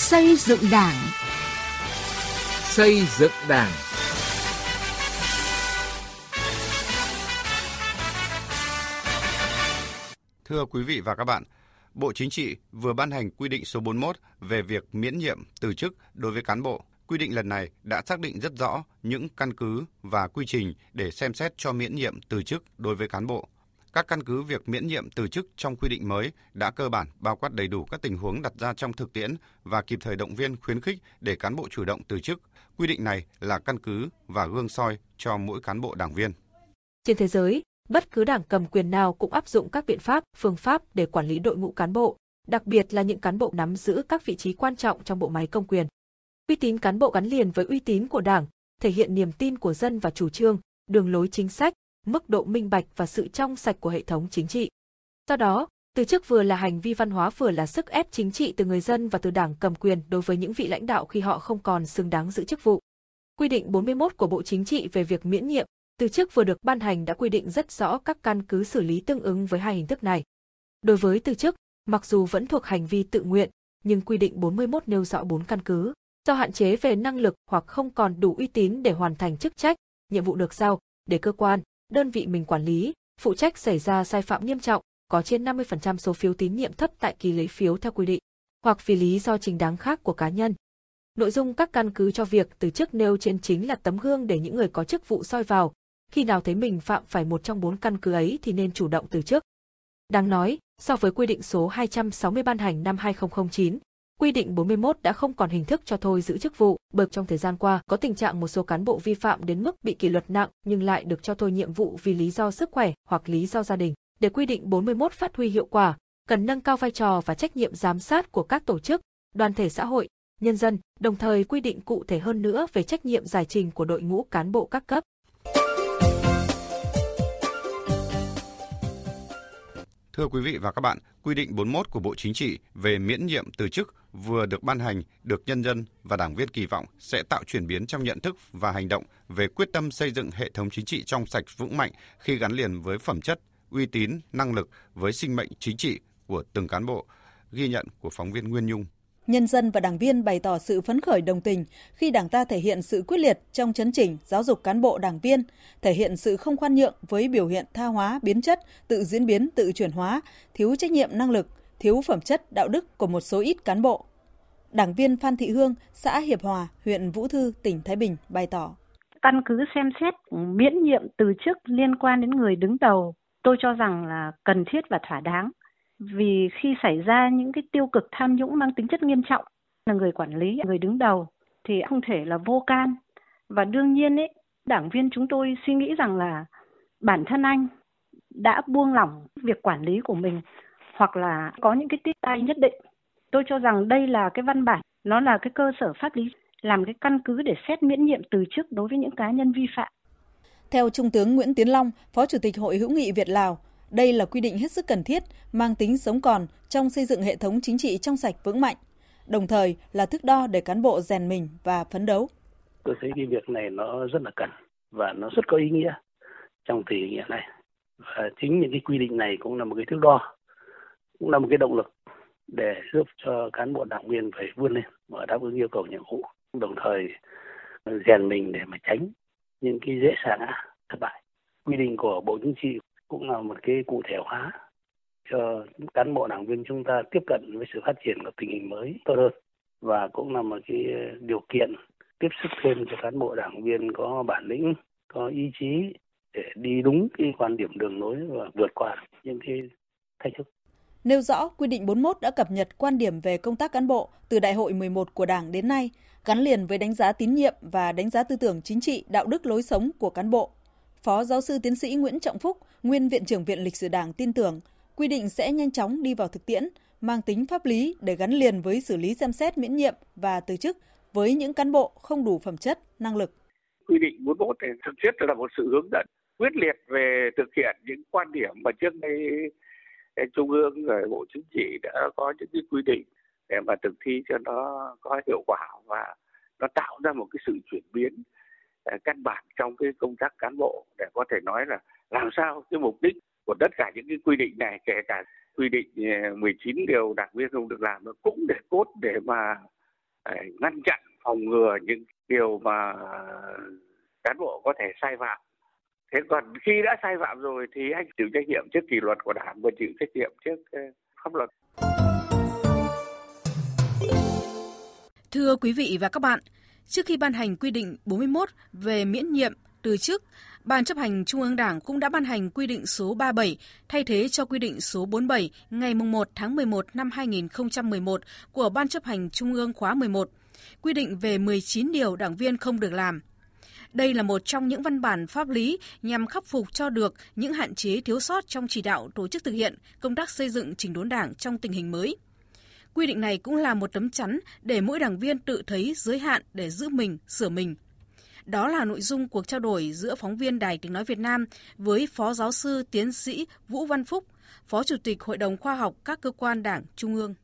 Xây dựng Đảng. Xây dựng Đảng. Thưa quý vị và các bạn, Bộ Chính trị vừa ban hành quy định số 41 về việc miễn nhiệm từ chức đối với cán bộ. Quy định lần này đã xác định rất rõ những căn cứ và quy trình để xem xét cho miễn nhiệm từ chức đối với cán bộ. Các căn cứ việc miễn nhiệm từ chức trong quy định mới đã cơ bản bao quát đầy đủ các tình huống đặt ra trong thực tiễn và kịp thời động viên khuyến khích để cán bộ chủ động từ chức. Quy định này là căn cứ và gương soi cho mỗi cán bộ đảng viên. Trên thế giới, bất cứ đảng cầm quyền nào cũng áp dụng các biện pháp, phương pháp để quản lý đội ngũ cán bộ, đặc biệt là những cán bộ nắm giữ các vị trí quan trọng trong bộ máy công quyền. Uy tín cán bộ gắn liền với uy tín của Đảng, thể hiện niềm tin của dân và chủ trương, đường lối chính sách, mức độ minh bạch và sự trong sạch của hệ thống chính trị. Do đó, từ chức vừa là hành vi văn hóa vừa là sức ép chính trị từ người dân và từ Đảng cầm quyền đối với những vị lãnh đạo khi họ không còn xứng đáng giữ chức vụ. Quy định 41 của Bộ Chính trị về việc miễn nhiệm từ chức vừa được ban hành đã quy định rất rõ các căn cứ xử lý tương ứng với hai hình thức này. Đối với từ chức, mặc dù vẫn thuộc hành vi tự nguyện, nhưng quy định 41 nêu rõ 4 căn cứ. Do hạn chế về năng lực hoặc không còn đủ uy tín để hoàn thành chức trách, nhiệm vụ được giao, để cơ quan, đơn vị mình quản lý, phụ trách xảy ra sai phạm nghiêm trọng, có trên 50% số phiếu tín nhiệm thấp tại kỳ lấy phiếu theo quy định, hoặc vì lý do chính đáng khác của cá nhân. Nội dung các căn cứ cho việc từ chức nêu trên chính là tấm gương để những người có chức vụ soi vào, khi nào thấy mình phạm phải một trong 4 căn cứ ấy thì nên chủ động từ chức. Đáng nói, so với quy định số 260 ban hành năm 2009, Quy định 41 đã không còn hình thức cho thôi giữ chức vụ, bởi trong thời gian qua có tình trạng một số cán bộ vi phạm đến mức bị kỷ luật nặng nhưng lại được cho thôi nhiệm vụ vì lý do sức khỏe hoặc lý do gia đình. Để Quy định 41 phát huy hiệu quả, cần nâng cao vai trò và trách nhiệm giám sát của các tổ chức, đoàn thể xã hội, nhân dân, đồng thời quy định cụ thể hơn nữa về trách nhiệm giải trình của đội ngũ cán bộ các cấp. Thưa quý vị và các bạn, Quy định 41 của Bộ Chính trị về miễn nhiệm từ chức vừa được ban hành, được nhân dân và đảng viên kỳ vọng sẽ tạo chuyển biến trong nhận thức và hành động về quyết tâm xây dựng hệ thống chính trị trong sạch vững mạnh khi gắn liền với phẩm chất, uy tín, năng lực với sinh mệnh chính trị của từng cán bộ. Ghi nhận của phóng viên Nguyên Nhung. Nhân dân và đảng viên bày tỏ sự phấn khởi đồng tình khi Đảng ta thể hiện sự quyết liệt trong chấn chỉnh giáo dục cán bộ đảng viên, thể hiện sự không khoan nhượng với biểu hiện tha hóa, biến chất, tự diễn biến, tự chuyển hóa, thiếu trách nhiệm năng lực, thiếu phẩm chất đạo đức của một số ít cán bộ. Đảng viên Phan Thị Hương, xã Hiệp Hòa, huyện Vũ Thư, tỉnh Thái Bình bày tỏ. Căn cứ xem xét miễn nhiệm từ chức liên quan đến người đứng đầu, tôi cho rằng là cần thiết và thỏa đáng. Vì khi xảy ra những cái tiêu cực tham nhũng mang tính chất nghiêm trọng là người quản lý, người đứng đầu thì không thể là vô can. Và đương nhiên ấy, đảng viên chúng tôi suy nghĩ rằng là bản thân anh đã buông lỏng việc quản lý của mình hoặc là có những cái tiếp tay nhất định. Tôi cho rằng đây là cái văn bản, nó là cái cơ sở pháp lý, làm cái căn cứ để xét miễn nhiệm từ chức đối với những cá nhân vi phạm. Theo Trung tướng Nguyễn Tiến Long, Phó Chủ tịch Hội hữu nghị Việt-Lào, đây là quy định hết sức cần thiết, mang tính sống còn trong xây dựng hệ thống chính trị trong sạch vững mạnh, đồng thời là thước đo để cán bộ rèn mình và phấn đấu. Tôi thấy cái việc này nó rất là cần và nó rất có ý nghĩa trong thời điểm này. Và chính những cái quy định này cũng là một cái thước đo, cũng là một cái động lực để giúp cho cán bộ đảng viên phải vươn lên và đáp ứng yêu cầu nhiệm vụ, đồng thời rèn mình để mà tránh những cái dễ sàng thất bại. Quy định của Bộ Chính trị cũng là một cái cụ thể hóa cho cán bộ đảng viên chúng ta tiếp cận với sự phát triển của tình hình mới tốt hơn và cũng là một cái điều kiện tiếp sức thêm cho cán bộ đảng viên có bản lĩnh, có ý chí để đi đúng cái quan điểm đường lối và vượt qua những cái thách thức. Nêu rõ, Quy định 41 đã cập nhật quan điểm về công tác cán bộ từ Đại hội 11 của Đảng đến nay, gắn liền với đánh giá tín nhiệm và đánh giá tư tưởng chính trị, đạo đức lối sống của cán bộ. Phó giáo sư tiến sĩ Nguyễn Trọng Phúc, nguyên Viện trưởng Viện Lịch sử Đảng tin tưởng, quy định sẽ nhanh chóng đi vào thực tiễn, mang tính pháp lý để gắn liền với xử lý xem xét miễn nhiệm và từ chức với những cán bộ không đủ phẩm chất, năng lực. Quy định 41 thì thực chất là một sự hướng dẫn quyết liệt về thực hiện những quan điểm mà trước đây Trung ương rồi Bộ Chính trị đã có những cái quy định để mà thực thi cho nó có hiệu quả và nó tạo ra một cái sự chuyển biến căn bản trong cái công tác cán bộ để có thể nói là làm sao cái mục đích của tất cả những cái quy định này, kể cả quy định 19 điều đảng viên không được làm, nó cũng để cốt để mà ngăn chặn, phòng ngừa những điều mà cán bộ có thể sai phạm. Thế còn khi đã sai phạm rồi thì anh chịu trách nhiệm trước kỷ luật của Đảng và chịu trách nhiệm trước pháp luật. Thưa quý vị và các bạn, trước khi ban hành quy định 41 về miễn nhiệm từ chức, Ban chấp hành Trung ương Đảng cũng đã ban hành quy định số 37 thay thế cho quy định số 47 ngày 1 tháng 11 năm 2011 của Ban chấp hành Trung ương khóa 11, quy định về 19 điều đảng viên không được làm. Đây là một trong những văn bản pháp lý nhằm khắc phục cho được những hạn chế thiếu sót trong chỉ đạo tổ chức thực hiện công tác xây dựng chỉnh đốn Đảng trong tình hình mới. Quy định này cũng là một tấm chắn để mỗi đảng viên tự thấy giới hạn để giữ mình, sửa mình. Đó là nội dung cuộc trao đổi giữa phóng viên Đài Tiếng Nói Việt Nam với Phó Giáo sư Tiến sĩ Vũ Văn Phúc, Phó Chủ tịch Hội đồng Khoa học các cơ quan Đảng Trung ương.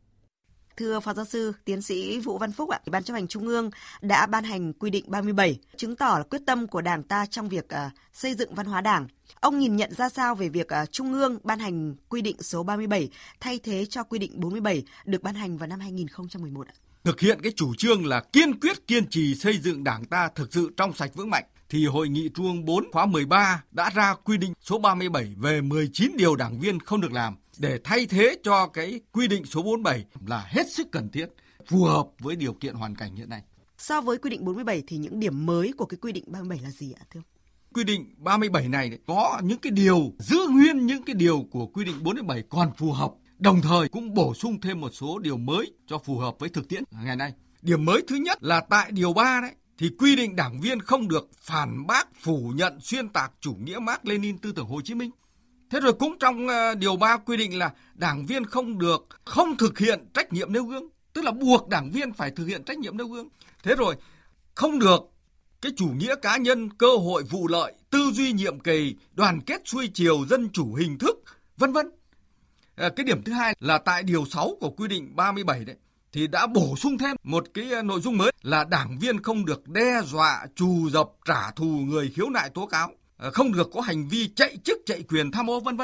Thưa Phó Giáo sư Tiến sĩ Vũ Văn Phúc ạ, Ban chấp hành Trung ương đã ban hành quy định 37, chứng tỏ là quyết tâm của Đảng ta trong việc xây dựng văn hóa Đảng. Ông nhìn nhận ra sao về việc Trung ương ban hành quy định số 37 thay thế cho quy định 47 được ban hành vào năm 2011 ạ? Thực hiện cái chủ trương là kiên quyết kiên trì xây dựng Đảng ta thực sự trong sạch vững mạnh, thì Hội nghị Trung ương 4 khóa 13 đã ra quy định số 37 về 19 điều đảng viên không được làm để thay thế cho cái quy định số 47 là hết sức cần thiết, phù hợp với điều kiện hoàn cảnh hiện nay. So với quy định 47 thì những điểm mới của cái quy định 37 là gì ạ thưa ông? Quy định 37 này có những cái điều giữ nguyên những cái điều của quy định 47 còn phù hợp, đồng thời cũng bổ sung thêm một số điều mới cho phù hợp với thực tiễn ngày nay. Điểm mới thứ nhất là tại điều 3 đấy, thì quy định đảng viên không được phản bác, phủ nhận, xuyên tạc chủ nghĩa Mác Lênin, tư tưởng Hồ Chí Minh. Thế rồi cũng trong điều 3 quy định là đảng viên không thực hiện trách nhiệm nêu gương, tức là buộc đảng viên phải thực hiện trách nhiệm nêu gương. Thế rồi không được cái chủ nghĩa cá nhân, cơ hội vụ lợi, tư duy nhiệm kỳ, đoàn kết xuôi chiều, dân chủ hình thức, v.v. Cái điểm thứ hai là tại điều 6 của quy định 37 đấy, thì đã bổ sung thêm một cái nội dung mới là đảng viên không được đe dọa, trù dập, trả thù người khiếu nại tố cáo, không được có hành vi chạy chức chạy quyền, tham ô v.v.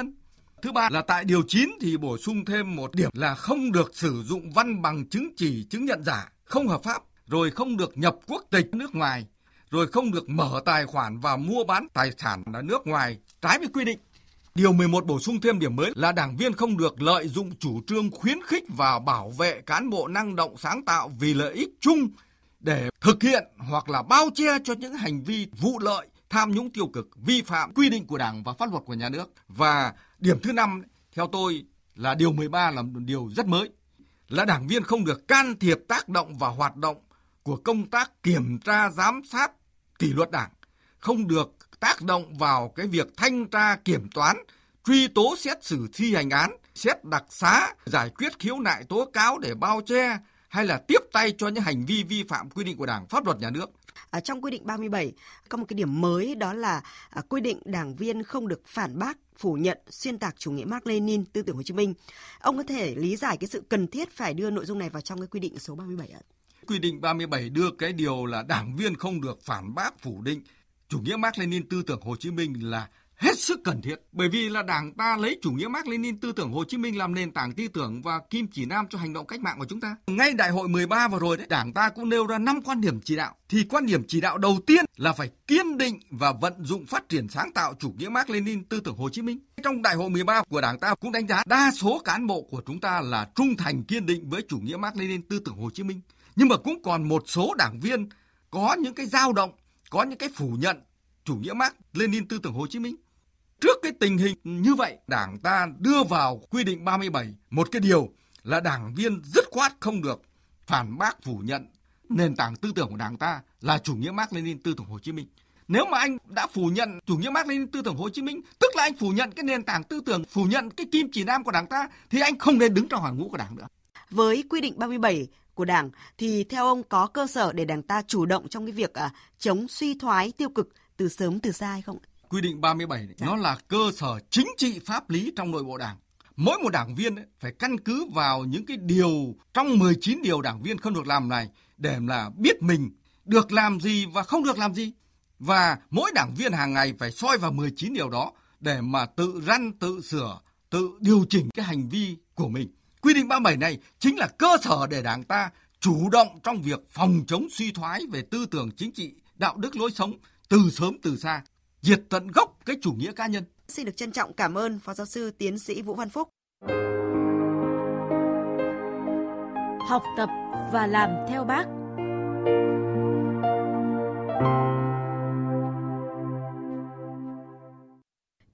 Thứ ba là tại điều 9 thì bổ sung thêm một điểm là không được sử dụng văn bằng chứng chỉ, chứng nhận giả, không hợp pháp, rồi không được nhập quốc tịch nước ngoài, rồi không được mở tài khoản và mua bán tài sản ở nước ngoài trái với quy định. Điều 11 bổ sung thêm điểm mới là đảng viên không được lợi dụng chủ trương khuyến khích và bảo vệ cán bộ năng động sáng tạo vì lợi ích chung để thực hiện hoặc là bao che cho những hành vi vụ lợi, tham nhũng tiêu cực, vi phạm quy định của Đảng và pháp luật của nhà nước. Và điểm thứ 5, theo tôi là điều 13 là một điều rất mới, là đảng viên không được can thiệp tác động vào hoạt động của công tác kiểm tra giám sát kỷ luật Đảng, không được tác động vào cái việc thanh tra kiểm toán, truy tố xét xử thi hành án, xét đặc xá, giải quyết khiếu nại tố cáo để bao che hay là tiếp tay cho những hành vi vi phạm quy định của Đảng, pháp luật nhà nước. Trong quy định 37 có một cái điểm mới đó là quy định đảng viên không được phản bác, phủ nhận, xuyên tạc chủ nghĩa Mác Lênin, tư tưởng Hồ Chí Minh. Ông có thể lý giải cái sự cần thiết phải đưa nội dung này vào trong cái quy định số 37 ạ? Quy định 37 đưa cái điều là đảng viên không được phản bác, phủ định chủ nghĩa Mác Lênin, tư tưởng Hồ Chí Minh là hết sức cần thiết, bởi vì là Đảng ta lấy chủ nghĩa Mác Lênin, tư tưởng Hồ Chí Minh làm nền tảng tư tưởng và kim chỉ nam cho hành động cách mạng của chúng ta. Ngay Đại hội 13 vừa rồi đấy, Đảng ta cũng nêu ra 5 quan điểm chỉ đạo. Thì quan điểm chỉ đạo đầu tiên là phải kiên định và vận dụng phát triển sáng tạo chủ nghĩa Mác Lênin, tư tưởng Hồ Chí Minh. Trong Đại hội 13 của Đảng ta cũng đánh giá đa số cán bộ của chúng ta là trung thành kiên định với chủ nghĩa Mác Lênin, tư tưởng Hồ Chí Minh. Nhưng mà cũng còn một số đảng viên có những cái dao động, có những cái phủ nhận chủ nghĩa Mác Lênin, tư tưởng Hồ Chí Minh. Trước cái tình hình như vậy, Đảng ta đưa vào quy định 37 một cái điều là đảng viên dứt khoát không được phản bác, phủ nhận nền tảng tư tưởng của Đảng ta là chủ nghĩa Mác Lênin, tư tưởng Hồ Chí Minh. Nếu mà anh đã phủ nhận chủ nghĩa Mác Lênin, tư tưởng Hồ Chí Minh, tức là anh phủ nhận cái nền tảng tư tưởng, phủ nhận cái kim chỉ nam của Đảng ta, thì anh không nên đứng trong hàng ngũ của Đảng nữa. Với quy định 37 của Đảng thì theo ông có cơ sở để Đảng ta chủ động trong cái việc chống suy thoái tiêu cực từ sớm từ xa hay không? Quy định 37 này, nó là cơ sở chính trị pháp lý trong nội bộ Đảng. Mỗi một đảng viên ấy, phải căn cứ vào những cái điều trong 19 điều đảng viên không được làm này để là biết mình được làm gì và không được làm gì. Và mỗi đảng viên hàng ngày phải soi vào 19 điều đó để mà tự răn, tự sửa, tự điều chỉnh cái hành vi của mình. Quy định 37 này chính là cơ sở để Đảng ta chủ động trong việc phòng chống suy thoái về tư tưởng chính trị, đạo đức lối sống từ sớm từ xa, diệt tận gốc cái chủ nghĩa cá nhân. Xin được trân trọng cảm ơn Phó Giáo sư Tiến sĩ Vũ Văn Phúc. Học tập và làm theo Bác.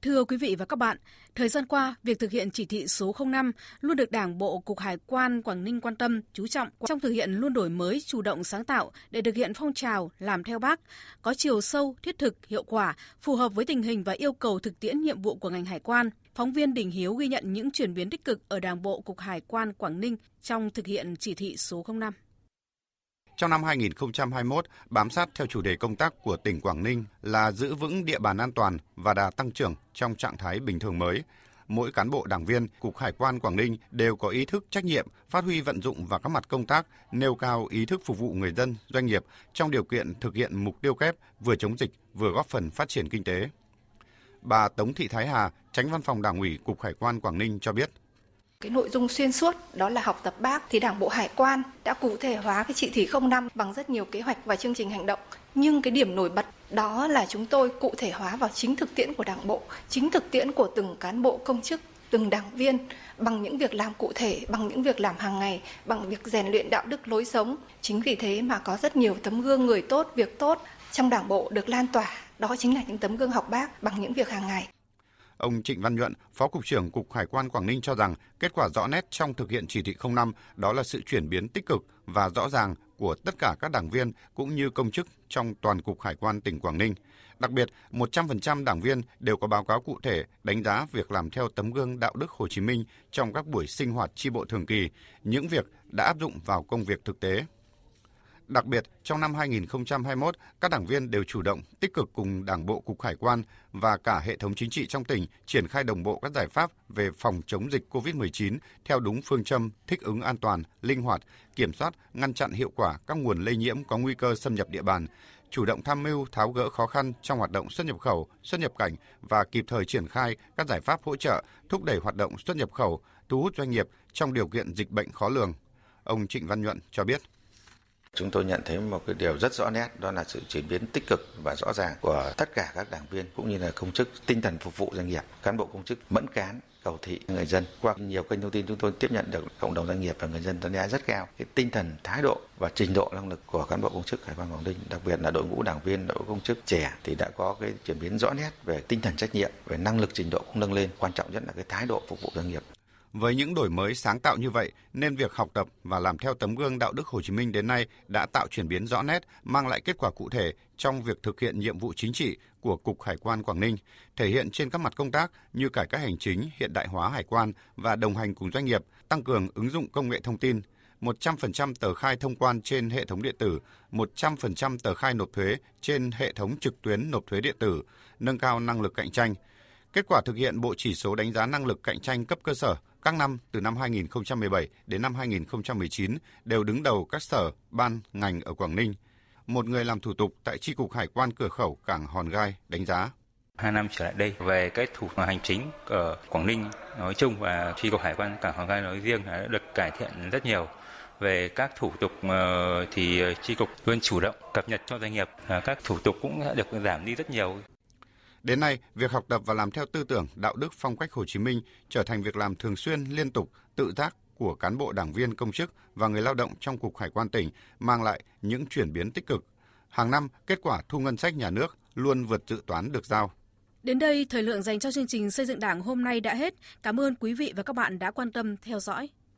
Thưa quý vị và các bạn, thời gian qua, việc thực hiện chỉ thị số 05 luôn được Đảng bộ Cục Hải quan Quảng Ninh quan tâm, chú trọng. Trong thực hiện luôn đổi mới, chủ động sáng tạo để thực hiện phong trào làm theo Bác, có chiều sâu, thiết thực, hiệu quả, phù hợp với tình hình và yêu cầu thực tiễn nhiệm vụ của ngành hải quan. Phóng viên Đình Hiếu ghi nhận những chuyển biến tích cực ở Đảng bộ Cục Hải quan Quảng Ninh trong thực hiện chỉ thị số 05. Trong năm 2021, bám sát theo chủ đề công tác của tỉnh Quảng Ninh là giữ vững địa bàn an toàn và đà tăng trưởng trong trạng thái bình thường mới. Mỗi cán bộ đảng viên Cục Hải quan Quảng Ninh đều có ý thức trách nhiệm, phát huy vận dụng vào các mặt công tác, nêu cao ý thức phục vụ người dân, doanh nghiệp trong điều kiện thực hiện mục tiêu kép vừa chống dịch vừa góp phần phát triển kinh tế. Bà Tống Thị Thái Hà, Chánh Văn phòng Đảng ủy Cục Hải quan Quảng Ninh cho biết. Cái nội dung xuyên suốt đó là học tập Bác thì Đảng bộ Hải quan đã cụ thể hóa cái chỉ thị 05 bằng rất nhiều kế hoạch và chương trình hành động. Nhưng cái điểm nổi bật đó là chúng tôi cụ thể hóa vào chính thực tiễn của Đảng bộ, chính thực tiễn của từng cán bộ công chức, từng đảng viên bằng những việc làm cụ thể, bằng những việc làm hàng ngày, bằng việc rèn luyện đạo đức lối sống. Chính vì thế mà có rất nhiều tấm gương người tốt, việc tốt trong Đảng bộ được lan tỏa. Đó chính là những tấm gương học Bác bằng những việc hàng ngày. Ông Trịnh Văn Nhuận, Phó Cục trưởng Cục Hải quan Quảng Ninh cho rằng kết quả rõ nét trong thực hiện chỉ thị 05 đó là sự chuyển biến tích cực và rõ ràng của tất cả các đảng viên cũng như công chức trong toàn Cục Hải quan tỉnh Quảng Ninh. Đặc biệt, 100% đảng viên đều có báo cáo cụ thể đánh giá việc làm theo tấm gương đạo đức Hồ Chí Minh trong các buổi sinh hoạt chi bộ thường kỳ, những việc đã áp dụng vào công việc thực tế. Đặc biệt, trong năm 2021, các đảng viên đều chủ động, tích cực cùng Đảng bộ Cục Hải quan và cả hệ thống chính trị trong tỉnh triển khai đồng bộ các giải pháp về phòng chống dịch COVID-19 theo đúng phương châm thích ứng an toàn, linh hoạt, kiểm soát, ngăn chặn hiệu quả các nguồn lây nhiễm có nguy cơ xâm nhập địa bàn, chủ động tham mưu tháo gỡ khó khăn trong hoạt động xuất nhập khẩu, xuất nhập cảnh và kịp thời triển khai các giải pháp hỗ trợ, thúc đẩy hoạt động xuất nhập khẩu, thu hút doanh nghiệp trong điều kiện dịch bệnh khó lường. Ông Trịnh Văn Nhuận cho biết. Chúng tôi nhận thấy một cái điều rất rõ nét, đó là sự chuyển biến tích cực và rõ ràng của tất cả các đảng viên cũng như là công chức, tinh thần phục vụ doanh nghiệp, cán bộ công chức mẫn cán, cầu thị người dân. Qua nhiều kênh thông tin chúng tôi tiếp nhận được cộng đồng doanh nghiệp và người dân đánh giá rất cao cái tinh thần, thái độ và trình độ năng lực của cán bộ công chức Hải quan Quảng Ninh, đặc biệt là đội ngũ đảng viên, đội ngũ công chức trẻ thì đã có cái chuyển biến rõ nét về tinh thần trách nhiệm, về năng lực trình độ cũng nâng lên, quan trọng nhất là cái thái độ phục vụ doanh nghiệp. Với những đổi mới sáng tạo như vậy nên việc học tập và làm theo tấm gương đạo đức Hồ Chí Minh đến nay đã tạo chuyển biến rõ nét, mang lại kết quả cụ thể trong việc thực hiện nhiệm vụ chính trị của Cục Hải quan Quảng Ninh, thể hiện trên các mặt công tác như cải cách hành chính, hiện đại hóa hải quan và đồng hành cùng doanh nghiệp, tăng cường ứng dụng công nghệ thông tin, 100% tờ khai thông quan trên hệ thống điện tử, 100% tờ khai nộp thuế trên hệ thống trực tuyến nộp thuế điện tử, nâng cao năng lực cạnh tranh. Kết quả thực hiện bộ chỉ số đánh giá năng lực cạnh tranh cấp cơ sở các năm từ năm 2017 đến năm 2019 đều đứng đầu các sở, ban, ngành ở Quảng Ninh. Một người làm thủ tục tại Chi cục Hải quan cửa khẩu Cảng Hòn Gai đánh giá. 2 năm trở lại đây về cái thủ tục hành chính ở Quảng Ninh nói chung và Chi cục Hải quan Cảng Hòn Gai nói riêng đã được cải thiện rất nhiều. Về các thủ tục thì Chi cục luôn chủ động cập nhật cho doanh nghiệp, các thủ tục cũng đã được giảm đi rất nhiều. Đến nay, việc học tập và làm theo tư tưởng, đạo đức, phong cách Hồ Chí Minh trở thành việc làm thường xuyên, liên tục, tự giác của cán bộ đảng viên, công chức và người lao động trong Cục Hải quan tỉnh, mang lại những chuyển biến tích cực. Hàng năm, kết quả thu ngân sách nhà nước luôn vượt dự toán được giao. Đến đây, thời lượng dành cho chương trình Xây dựng Đảng hôm nay đã hết. Cảm ơn quý vị và các bạn đã quan tâm theo dõi.